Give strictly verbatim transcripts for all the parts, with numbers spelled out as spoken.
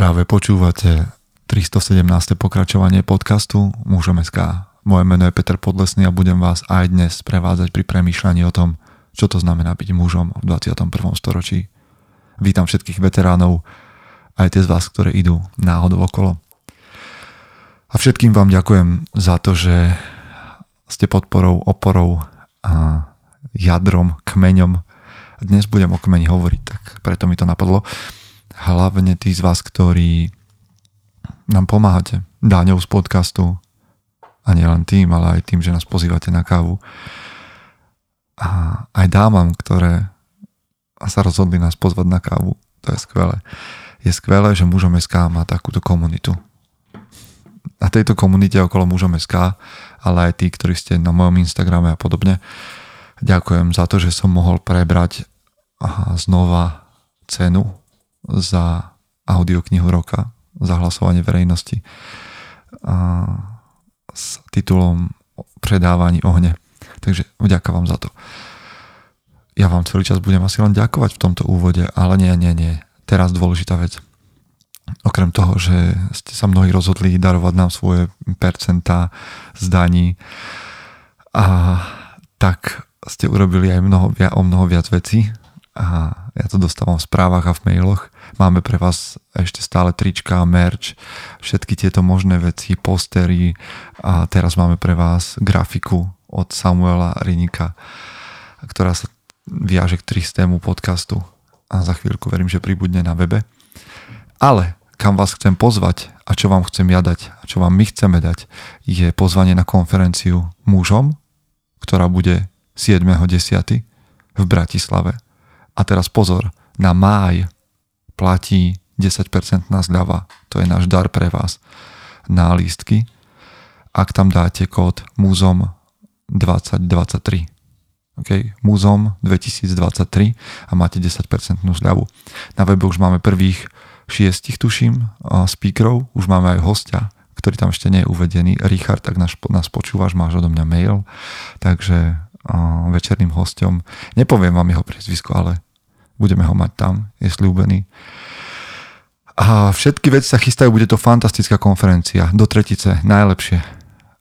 Práve počúvate tristosedemnáste pokračovanie podcastu Mužom bodka es ká. Moje meno je Peter Podlesný a budem vás aj dnes prevádzať pri premýšľaní o tom, čo to znamená byť mužom v dvadsiatom prvom storočí. Vítam všetkých veteránov, aj tie z vás, ktoré idú náhodou okolo. A všetkým vám ďakujem za to, že ste podporou, oporou a jadrom, kmeňom. Dnes budem o kmeni hovoriť, tak preto mi to napadlo. Hlavne tí z vás, ktorí nám pomáhate dáňou z podcastu, a nielen tým, ale aj tým, že nás pozývate na kávu. A aj dámam, ktoré sa rozhodli nás pozvať na kávu. To je skvelé. Je skvelé, že Mužom bodka es ká má takúto komunitu. Na tejto komunite okolo Mužom bodka es ká, ale aj tí, ktorí ste na mojom Instagrame a podobne, ďakujem za to, že som mohol prebrať znova cenu za audioknihu roka, za hlasovanie verejnosti a s titulom Predávanie ohne. Takže vďaka vám za to. Ja vám celý čas budem asi len ďakovať v tomto úvode, ale nie, nie, nie. Teraz dôležitá vec. Okrem toho, že ste sa mnohí rozhodli darovať nám svoje percentá z daní, a tak ste urobili aj mnoho, o mnoho viac vecí. A ja to dostávam v správach a v mailoch. Máme pre vás ešte stále trička, merch, všetky tieto možné veci, postery, a teraz máme pre vás grafiku od Samuela Rinika, ktorá sa viaže k tristému podcastu a za chvíľku verím, že pribudne na webe. Ale kam vás chcem pozvať a čo vám chcem ja dať a čo vám my chceme dať, je pozvanie na konferenciu Mužom, ktorá bude siedmeho desiateho v Bratislave. A teraz pozor, na máj platí desať percent zľava. To je náš dar pre vás na lístky, ak tam dáte kód mužom dvadsať dvadsaťtri. Okay? mužom dvadsať dvadsaťtri a máte desať percent zľavu. Na webe už máme prvých šiestich, tuším, speakerov. Už máme aj hostia, ktorý tam ešte nie je uvedený. Richard, tak nás, nás počúvaš, máš odo mňa mail. Takže večerným hostom, nepoviem vám jeho priezvisko, ale budeme ho mať tam, je sľúbený. A všetky veci sa chystajú, bude to fantastická konferencia, do tretice, najlepšie.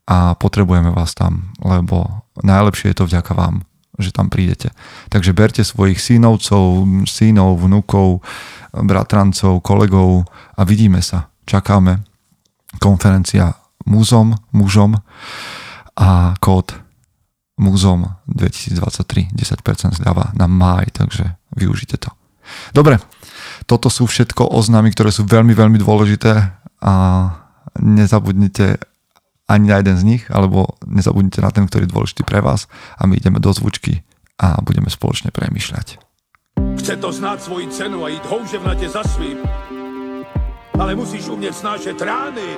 A potrebujeme vás tam, lebo najlepšie je to vďaka vám, že tam prídete. Takže berte svojich synovcov, synov, vnukov, bratrancov, kolegov a vidíme sa. Čakáme. Konferencia Mužom, mužom a kód mužom dvadsať dvadsaťtri, desať percent zľava na máj, takže využite to. Dobre, toto sú všetko oznámy, ktoré sú veľmi, veľmi dôležité a nezabudnite ani na jeden z nich, alebo nezabudnite na ten, ktorý je dôležitý pre vás, a my ideme do zvučky a budeme spoločne premýšľať. Chce to znáť svoji cenu a íť houževnate za svým, ale musíš umieť snášať rány.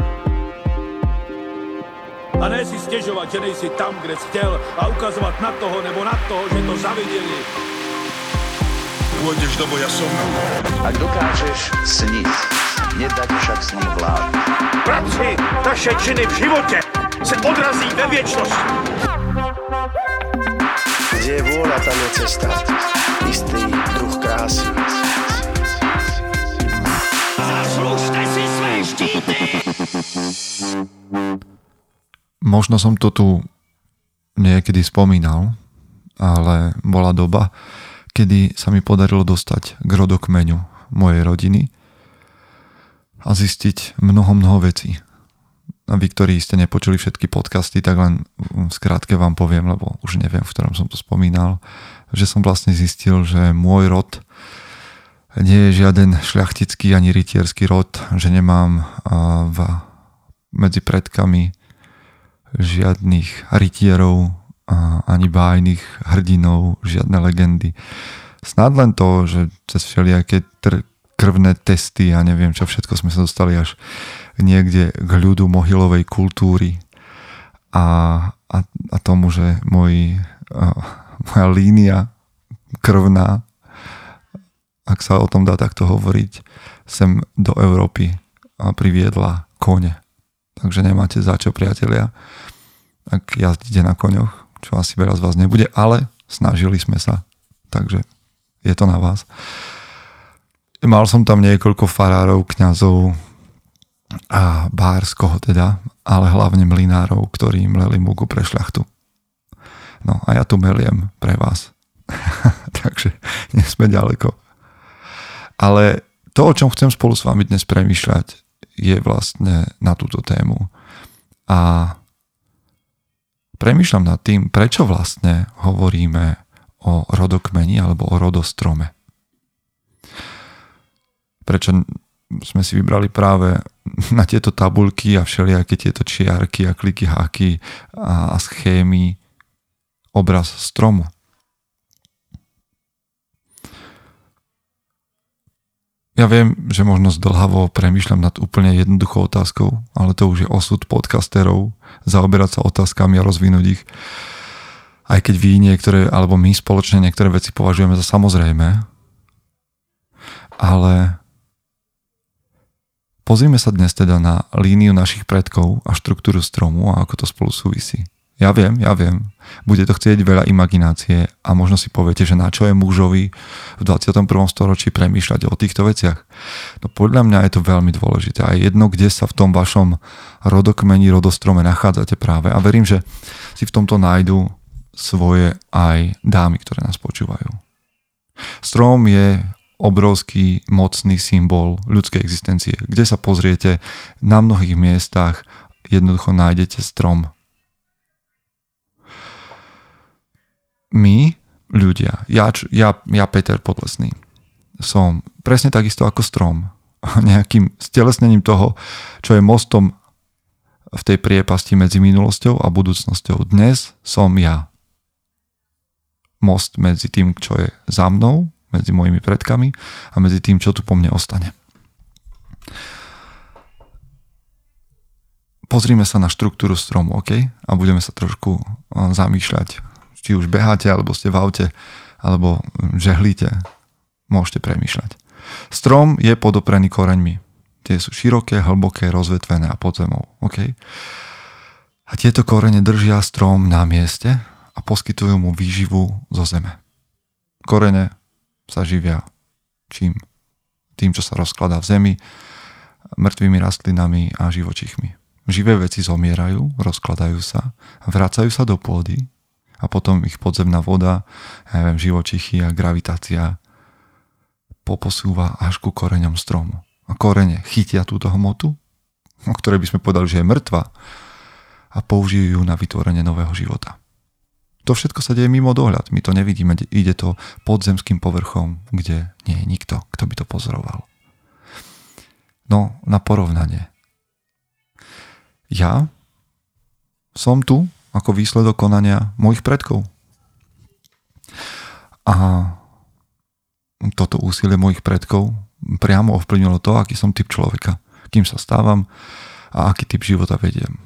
A ne si stěžovat, že nejsi tam, kde jsi chtěl, a ukazovat na toho nebo na toho, že to zaviděli. Pôjdeš do boja som. Ak dokážeš sniť, nedať však sní vlád. Práci taše činy v životě se odrazí ve věčnosti. Kde je vôľa, tam je cesta. Istý druh krásy. Zaslužte si své štíty! Možno som to tu niekedy spomínal, ale bola doba, kedy sa mi podarilo dostať k rodokmeňu mojej rodiny a zistiť mnoho, mnoho vecí. A vy, ktorí ste nepočuli všetky podcasty, tak len v skratke vám poviem, lebo už neviem, v ktorom som to spomínal, že som vlastne zistil, že môj rod nie je žiaden šľachtický ani rytierský rod, že nemám v, medzi predkami žiadnych rytierov, ani bájnych hrdinov, žiadne legendy. Snáď len to, že cez všelijaké tr- krvné testy a neviem čo všetko sme sa dostali až niekde k ľudu mohylovej kultúry a, a, a tomu, že môj, a, moja línia krvná, ak sa o tom dá takto hovoriť, sem do Európy a priviedla kone. Takže nemáte za čo, priatelia, ak jazdíte na koňoch, čo asi veľa z vás nebude, ale snažili sme sa, takže je to na vás. Mal som tam niekoľko farárov, kňazov a bárskoho teda, ale hlavne mlynárov, ktorí mleli múku pre šľachtu. No a ja tu meliem pre vás. Takže nie sme ďaleko. Ale to, o čom chcem spolu s vami dnes premýšľať, je vlastne na túto tému. A premýšľam nad tým, prečo vlastne hovoríme o rodokmeni alebo o rodostrome. Prečo sme si vybrali práve na tieto tabuľky a všelijaké tieto čiarky a kliky, háky a schémy obraz stromu. Ja viem, že možno zdlhavo premýšľam nad úplne jednoduchou otázkou, ale to už je osud podcasterov, zaoberať sa otázkami a rozvinúť ich. Aj keď vy niektoré, alebo my spoločne niektoré veci považujeme za samozrejmé, ale pozrime sa dnes teda na líniu našich predkov a štruktúru stromu a ako to spolu súvisí. Ja viem, ja viem. Bude to chcieť veľa imaginácie a možno si poviete, že na čo je mužovi v dvadsiatom prvom storočí premýšľať o týchto veciach. No podľa mňa je to veľmi dôležité. A jedno, kde sa v tom vašom rodokmeni, rodostrome nachádzate práve. A verím, že si v tomto nájdu svoje aj dámy, ktoré nás počúvajú. Strom je obrovský, mocný symbol ľudskej existencie. Kde sa pozriete, na mnohých miestach jednoducho nájdete strom. My, ľudia, ja, ja, ja Peter Podlesný, som presne takisto ako strom. Nejakým stelesnením toho, čo je mostom v tej priepasti medzi minulosťou a budúcnosťou. Dnes som ja. Most medzi tým, čo je za mnou, medzi mojimi predkami a medzi tým, čo tu po mne ostane. Pozrime sa na štruktúru stromu, OK? A budeme sa trošku zamýšľať. Či už beháte, alebo ste v aute, alebo žehlíte. Môžete premýšľať. Strom je podoprený koreňmi. Tie sú široké, hlboké, rozvetvené a pod zemou, OK? A tieto korene držia strom na mieste a poskytujú mu výživu zo zeme. Korene sa živia čím? Tým, čo sa rozkladá v zemi, mŕtvými rastlinami a živočíchmi. Živé veci zomierajú, rozkladajú sa, vracajú sa do pôdy a potom ich podzemná voda, ja neviem, živočichy a gravitácia poposúva až ku koreňom stromu. A korene chytia túto hmotu, o ktorej by sme povedali, že je mŕtva, a použijú ju na vytvorenie nového života. To všetko sa deje mimo dohľad. My to nevidíme. Ide to podzemským povrchom, kde nie je nikto, kto by to pozoroval. No, na porovnanie. Ja som tu ako výsledok konania mojich predkov. A toto úsilie mojich predkov priamo ovplyvnilo to, aký som typ človeka, kým sa stávam a aký typ života vediem.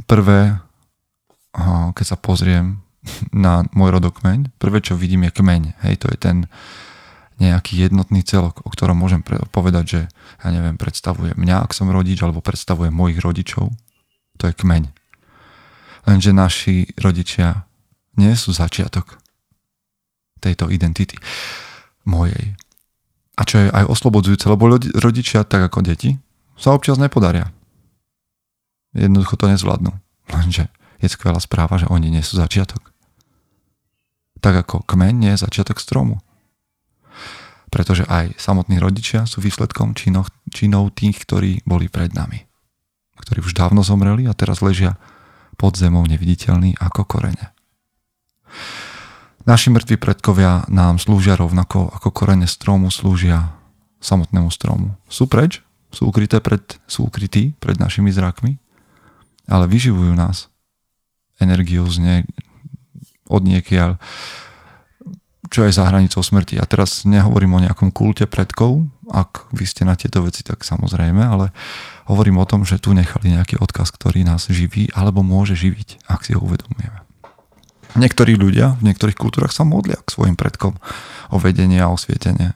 A prvé, keď sa pozriem na môj rodokmeň, prvé, čo vidím, je kmeň. Hej, to je ten nejaký jednotný celok, o ktorom môžem povedať, že ja neviem, predstavuje mňa, ak som rodič, alebo predstavuje mojich rodičov. To je kmeň. Lenže naši rodičia nie sú začiatok tejto identity mojej. A čo je aj oslobodzujúce, lebo rodičia, tak ako deti, sa občas nepodaria. Jednoducho to nezvládnu. Lenže je skvelá správa, že oni nie sú začiatok. Tak ako kmeň nie je začiatok stromu. Pretože aj samotní rodičia sú výsledkom činov, činov tých, ktorí boli pred nami. Ktorí už dávno zomreli a teraz ležia pod zemou neviditeľní ako korene. Naši mŕtvi predkovia nám slúžia rovnako ako korene stromu slúžia samotnému stromu. Sú preč, sú ukryté pred, sú ukrytí pred našimi zrakmi, ale vyživujú nás energiu z ne, od niekiaľ, čo je za hranicou smrti. A teraz nehovorím o nejakom kulte predkov, ak vy ste na tieto veci, tak samozrejme, ale hovorím o tom, že tu nechali nejaký odkaz, ktorý nás živí, alebo môže živiť, ak si ho uvedomujeme. Niektorí ľudia v niektorých kultúrach sa modlia k svojim predkom o vedenie a osvietenie.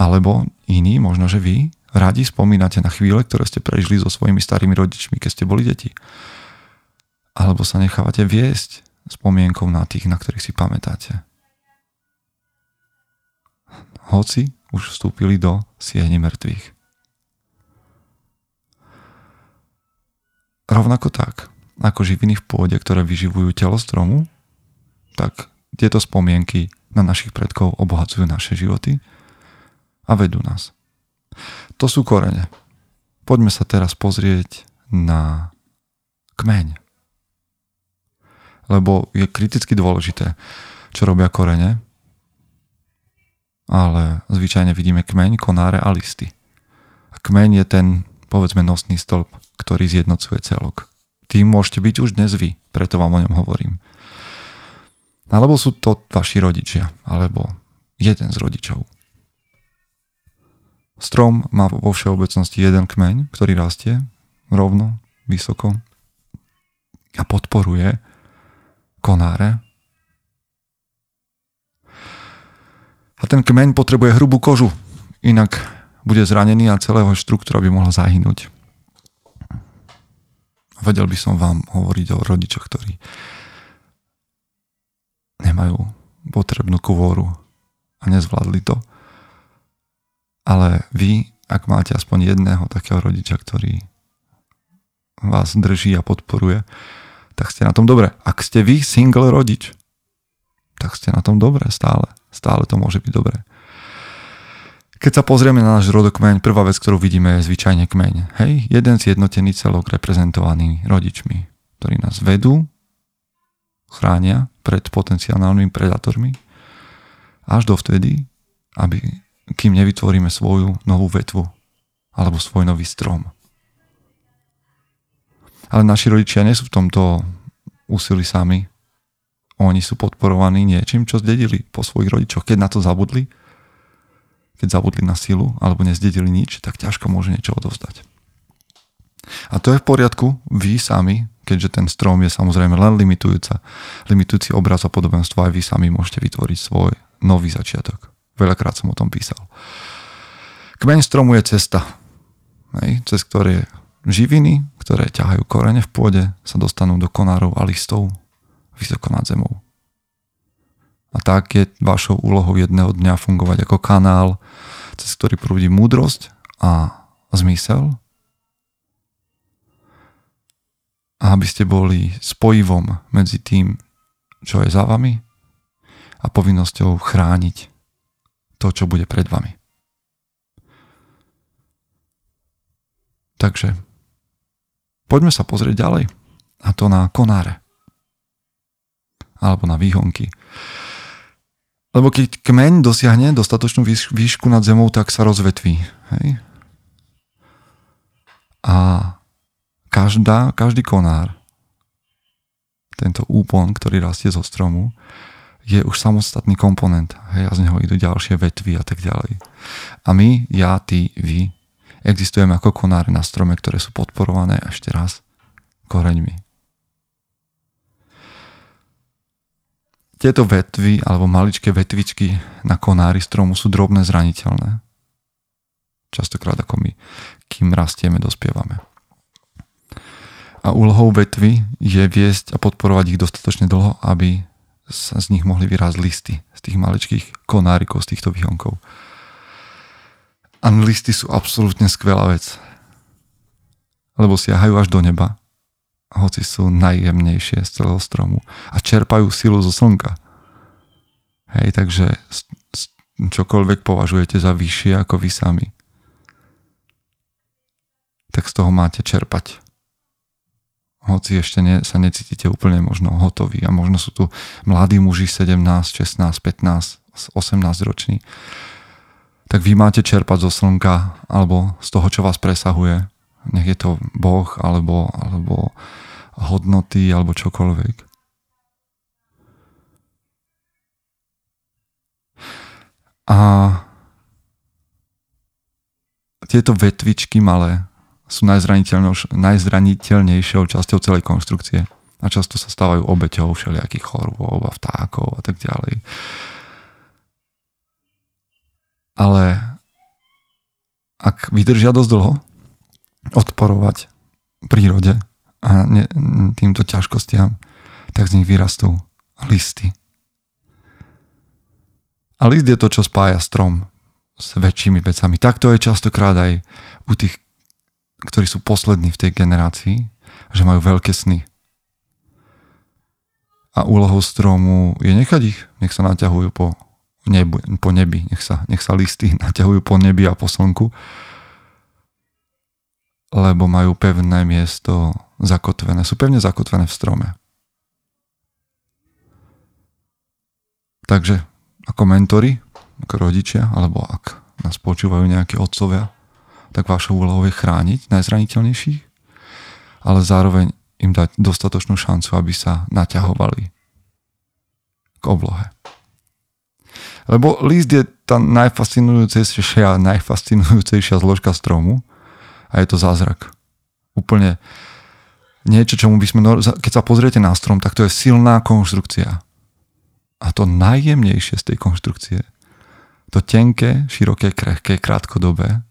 Alebo iní, možno že vy, radi spomínate na chvíle, ktoré ste prežili so svojimi starými rodičmi, keď ste boli deti. Alebo sa nechávate viesť spomienkou na tých, na ktorých si pamätáte. hoci už vstúpili do siehne mŕtvych. Rovnako tak, ako živiny v pôde, ktoré vyživujú telo stromu, tak tieto spomienky na našich predkov obohacujú naše životy a vedú nás. To sú korene. Poďme sa teraz pozrieť na kmeň. Lebo je kriticky dôležité, čo robia korene, ale zvyčajne vidíme kmeň, konáre a listy. A kmeň je ten, povedzme, nosný stĺp, ktorý zjednocuje celok. Tým môžete byť už dnes vy, preto vám o ňom hovorím. Alebo sú to vaši rodičia, alebo jeden z rodičov. Strom má vo všeobecnosti jeden kmeň, ktorý rastie rovno, vysoko a podporuje konáre. A ten kmeň potrebuje hrubú kožu, inak bude zranený a celého štruktúra by mohla zahynúť. Vedel by som vám hovoriť o rodičoch, ktorí nemajú potrebnú kôru a nezvládli to. Ale vy, ak máte aspoň jedného takého rodiča, ktorý vás drží a podporuje, tak ste na tom dobre. Ak ste vy single rodič, tak ste na tom dobre stále. Stále to môže byť dobré. Keď sa pozrieme na náš rodokmeň, prvá vec, ktorú vidíme, je zvyčajne kmeň. Hej, jeden zjednotený celok reprezentovaný rodičmi, ktorí nás vedú, chránia pred potenciálnymi predátormi až dovtedy, aby, kým nevytvoríme svoju novú vetvu alebo svoj nový strom. Ale naši rodičia nie sú v tomto úsilí sami. Oni sú podporovaní niečím, čo zdedili po svojich rodičoch. Keď na to zabudli, keď zabudli na silu alebo nezdedili nič, tak ťažko môže niečo odovzdať. A to je v poriadku, vy sami, keďže ten strom je samozrejme len limitujúca, limitujúci obraz a podobenstvo, aj vy sami môžete vytvoriť svoj nový začiatok. Veľakrát som o tom písal. Kmeň stromu je cesta, hej, cez ktoré živiny, ktoré ťahajú korene v pôde, sa dostanú do konárov a listov vysoko nad zemou. A tak je vašou úlohou jedného dňa fungovať ako kanál, cez ktorý prúdi múdrosť a zmysel. A aby ste boli spojivom medzi tým, čo je za vami a povinnosťou chrániť to, čo bude pred vami. Takže poďme sa pozrieť ďalej, a to na konáre alebo na výhonky. Lebo keď kmeň dosiahne dostatočnú výšku nad zemou, tak sa rozvetví. Hej? A každá, každý konár, tento úpon, ktorý rastie zo stromu, je už samostatný komponent. Hej? A z neho idú ďalšie vetvy a tak ďalej. A my, ja, ty, vy, existujeme ako konáre na strome, ktoré sú podporované ešte raz koreňmi. Tieto vetvy, alebo maličké vetvičky na konári stromu sú drobné, zraniteľné. Častokrát ako my, kým rastieme, dospievame. A úlohou vetvy je viesť a podporovať ich dostatočne dlho, aby sa z nich mohli vyrásť listy, z tých maličkých konárikov, z týchto výhonkov. A listy sú absolútne skvelá vec, lebo siahajú až do neba, hoci sú najjemnejšie z celého stromu a čerpajú silu zo slnka. Hej, takže čokoľvek považujete za vyššie ako vy sami, tak z toho máte čerpať. Hoci ešte ne, sa necítite úplne možno hotoví a možno sú tu mladí muži sedemnásť, šestnásť, pätnásť, osemnásť roční, tak vy máte čerpať zo slnka alebo z toho, čo vás presahuje. Nech je to Boh, alebo, alebo hodnoty, alebo čokoľvek. A tieto vetvičky malé sú najzraniteľnejšou časťou celej konštrukcie a často sa stávajú obeťou všelijakých chorôb a vtákov a tak ďalej. Ale ak vydržia dosť dlho odporovať prírode a ne, týmto ťažkostiam, tak z nich vyrastú listy. A list je to, čo spája strom s väčšími vecami. Tak to je častokrát aj u tých, ktorí sú poslední v tej generácii, že majú veľké sny. A úlohou stromu je nechať ich, nech sa naťahujú po nebu, po nebi, nech sa, nech sa listy naťahujú po nebi a po slnku, lebo majú pevné miesto zakotvené, sú pevne zakotvené v strome. Takže ako mentori, ako rodičia, alebo ak nás počúvajú nejakí otcovia, tak vašou úlohou je chrániť najzraniteľnejších, ale zároveň im dať dostatočnú šancu, aby sa naťahovali k oblohe. Lebo list je tá najfascinujúcejšia, najfascinujúcejšia zložka stromu a je to zázrak. Úplne niečo, čomu by sme... Keď sa pozriete na strom, tak to je silná konštrukcia. A to najjemnejšie z tej konštrukcie, to tenké, široké, krehké, krátkodobé,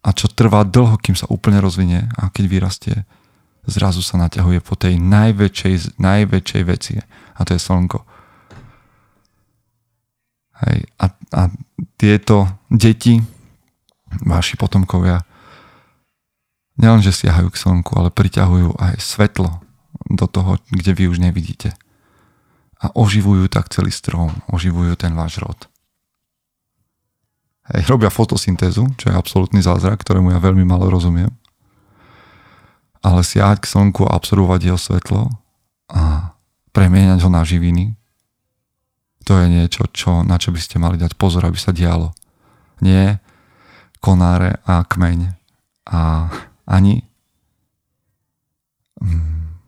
a čo trvá dlho, kým sa úplne rozvinie a keď vyrastie, zrazu sa naťahuje po tej najväčšej, najväčšej veci a to je slnko. Hej. A, a tieto deti, vaši potomkovia, nielenže siahajú k slnku, ale priťahujú aj svetlo do toho, kde vy už nevidíte. A oživujú tak celý strom, oživujú ten váš rod. Robia fotosyntézu, čo je absolútny zázrak, ktorému ja veľmi málo rozumiem. Ale siahať k slnku a absorbovať jeho svetlo a premieňať ho na živiny, to je niečo, čo, na čo by ste mali dať pozor, aby sa dialo. Nie konáre a kmeň a ani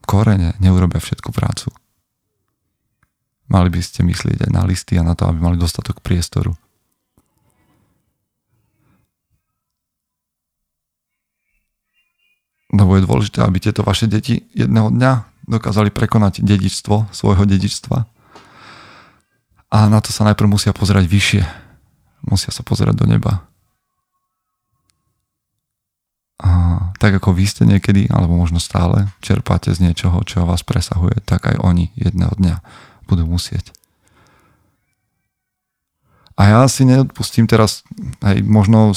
korene neurobia všetku prácu. Mali by ste myslieť aj na listy a na to, aby mali dostatok priestoru. Lebo je dôležité, aby tieto vaše deti jedného dňa dokázali prekonať dedičstvo, svojho dedičstva. A na to sa najprv musia pozerať vyššie. Musia sa pozerať do neba. A tak ako vy ste niekedy, alebo možno stále, čerpáte z niečoho, čo vás presahuje, tak aj oni jedného dňa budú musieť. A ja si neodpustím teraz, aj možno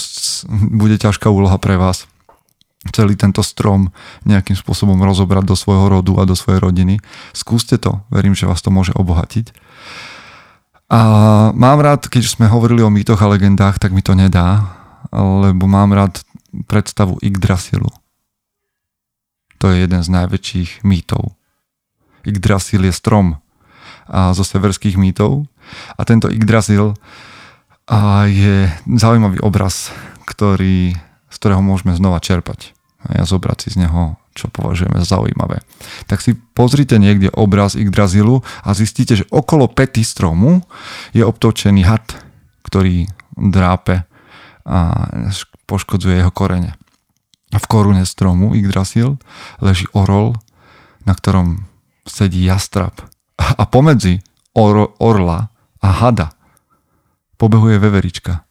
bude ťažká úloha pre vás, celý tento strom nejakým spôsobom rozobrať do svojho rodu a do svojej rodiny. Skúste to, verím, že vás to môže obohatiť. A mám rád, keď sme hovorili o mýtoch a legendách, tak mi to nedá, lebo mám rád predstavu Yggdrasilu. To je jeden z najväčších mýtov. Yggdrasil je strom a zo severských mýtov a tento Yggdrasil a je zaujímavý obraz, ktorý, z ktorého môžeme znova čerpať. A ja zobrať si z neho, čo považujeme za zaujímavé. Tak si pozrite niekde obraz Yggdrasilu a zistíte, že okolo päty stromu je obtočený had, ktorý drápe a poškodzuje jeho korene. A v korune stromu Yggdrasil leží orol, na ktorom sedí jastrab. A pomedzi or- orla a hada pobehuje veverička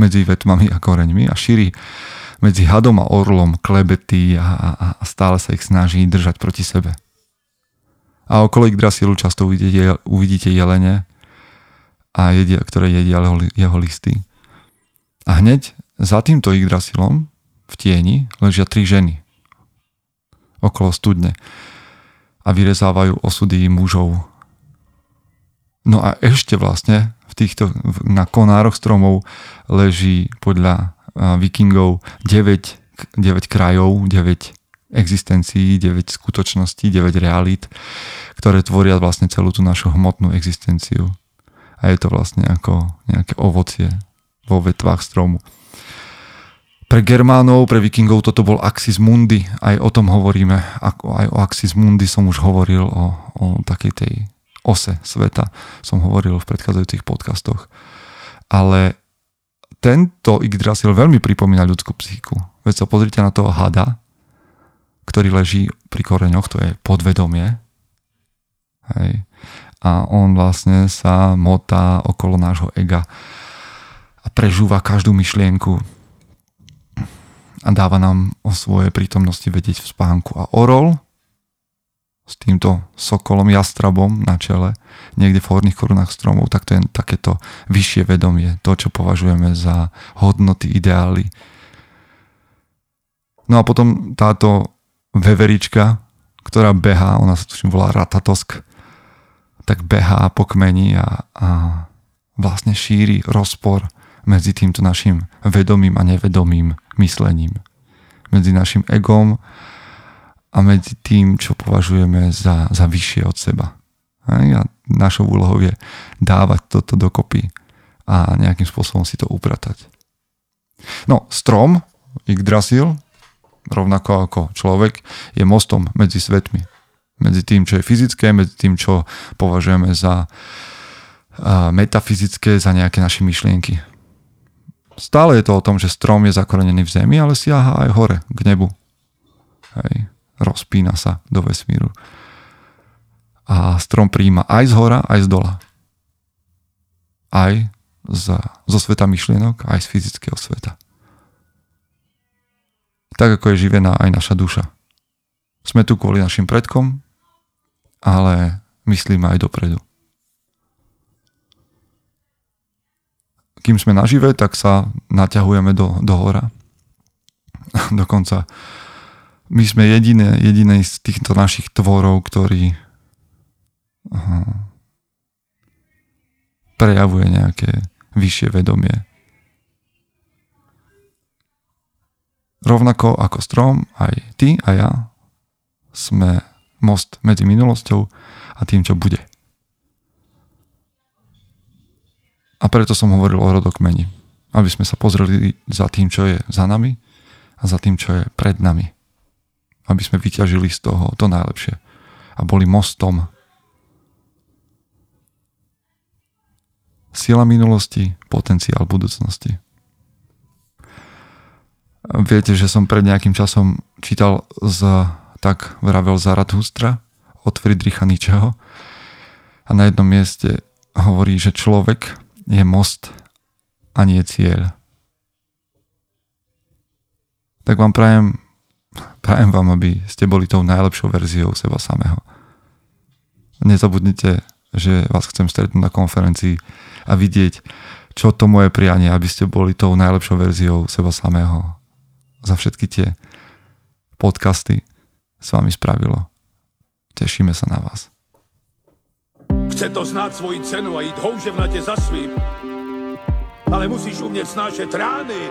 medzi vetvami a koreňmi a šíri medzi hadom a orlom klebety a, a, a stále sa ich snaží držať proti sebe. A okolo Yggdrasilu často uvidíte, uvidíte jelene, a jedia, ktoré jedia jeho, jeho listy. A hneď za týmto Yggdrasilom v tieni ležia tri ženy okolo studne a vyrezávajú osudy mužov. No a ešte vlastne týchto, na konároch stromov leží podľa vikingov deväť, deväť krajov, deväť existencií, deväť skutočností, deväť realít, ktoré tvoria vlastne celú tú našu hmotnú existenciu. A je to vlastne ako nejaké ovocie vo vetvách stromu. Pre Germánov, pre vikingov toto bol Axis Mundi. Aj o tom hovoríme. Aj o Axis Mundi som už hovoril o, o takej tej ose sveta, som hovoril v predchádzajúcich podcastoch. Ale tento Yggdrasil veľmi pripomína ľudskú psychiku. Veď sa pozrite na toho hada, ktorý leží pri koreňoch, to je podvedomie. Hej. A on vlastne sa motá okolo nášho ega a prežúva každú myšlienku a dáva nám o svojej prítomnosti vedieť v spánku. A orol s týmto sokolom, jastrabom na čele, niekde v horných korunách stromov, tak to je takéto vyššie vedomie, to, čo považujeme za hodnoty, ideály. No a potom táto veverička, ktorá behá, ona sa tuším volá Ratatosk, tak behá po kmeni a, a vlastne šíri rozpor medzi týmto našim vedomým a nevedomým myslením. Medzi našim egom a medzi tým, čo považujeme za, za vyššie od seba. A našou úlohou je dávať toto dokopy a nejakým spôsobom si to upratať. No, strom, Yggdrasil, rovnako ako človek, je mostom medzi svetmi. Medzi tým, čo je fyzické, medzi tým, čo považujeme za metafyzické, za nejaké naše myšlienky. Stále je to o tom, že strom je zakorenený v zemi, ale siaha aj hore, k nebu. Hej. Rozpína sa do vesmíru. A strom prijíma aj z hora, aj z dola. Aj za, zo sveta myšlienok, aj z fyzického sveta. Tak ako je živená aj naša duša. Sme tu kvôli našim predkom, ale myslíme aj dopredu. Kým sme nažive, tak sa naťahujeme do, do hora. Dokonca my sme jediné, jediné z týchto našich tvorov, ktorý aha, prejavuje nejaké vyššie vedomie. Rovnako ako strom, aj ty a ja sme most medzi minulosťou a tým, čo bude. A preto som hovoril o rodokmeni. Aby sme sa pozreli za tým, čo je za nami a za tým, čo je pred nami. Aby sme vyťažili z toho to najlepšie a boli mostom. Sila minulosti, potenciál budúcnosti. Viete, že som pred nejakým časom čítal z, tak vravel Zarathustra od Friedricha Nietzscheho a na jednom mieste hovorí, že človek je most a nie cieľ. Tak vám prajem Prajem vám, aby ste boli tou najlepšou verziou seba samého. Nezabudnite, že vás chcem stretnúť na konferencii a vidieť, čo to moje prianie, aby ste boli tou najlepšou verziou seba samého. Za všetky tie podcasty s vami spravilo. Tešíme sa na vás. Chce to znáť svoji cenu a ísť houževnate za svým, ale musíš umieť snášať rány.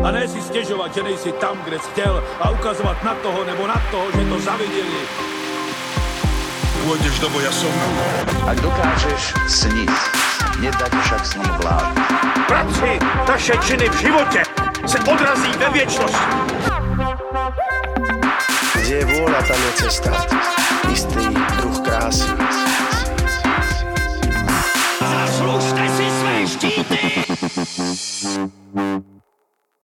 A ne si stěžovat, že nejsi tam, kde jsi chtěl a ukazovat na toho nebo na toho, že to zaviděli. Pôjdeš do boja som. Ak dokážeš sniť, nedať však snom vládu. Práci, naše činy v životě se odrazí ve věčnosti. Kde je vôľa, tam je cesta. Istý druh krásy.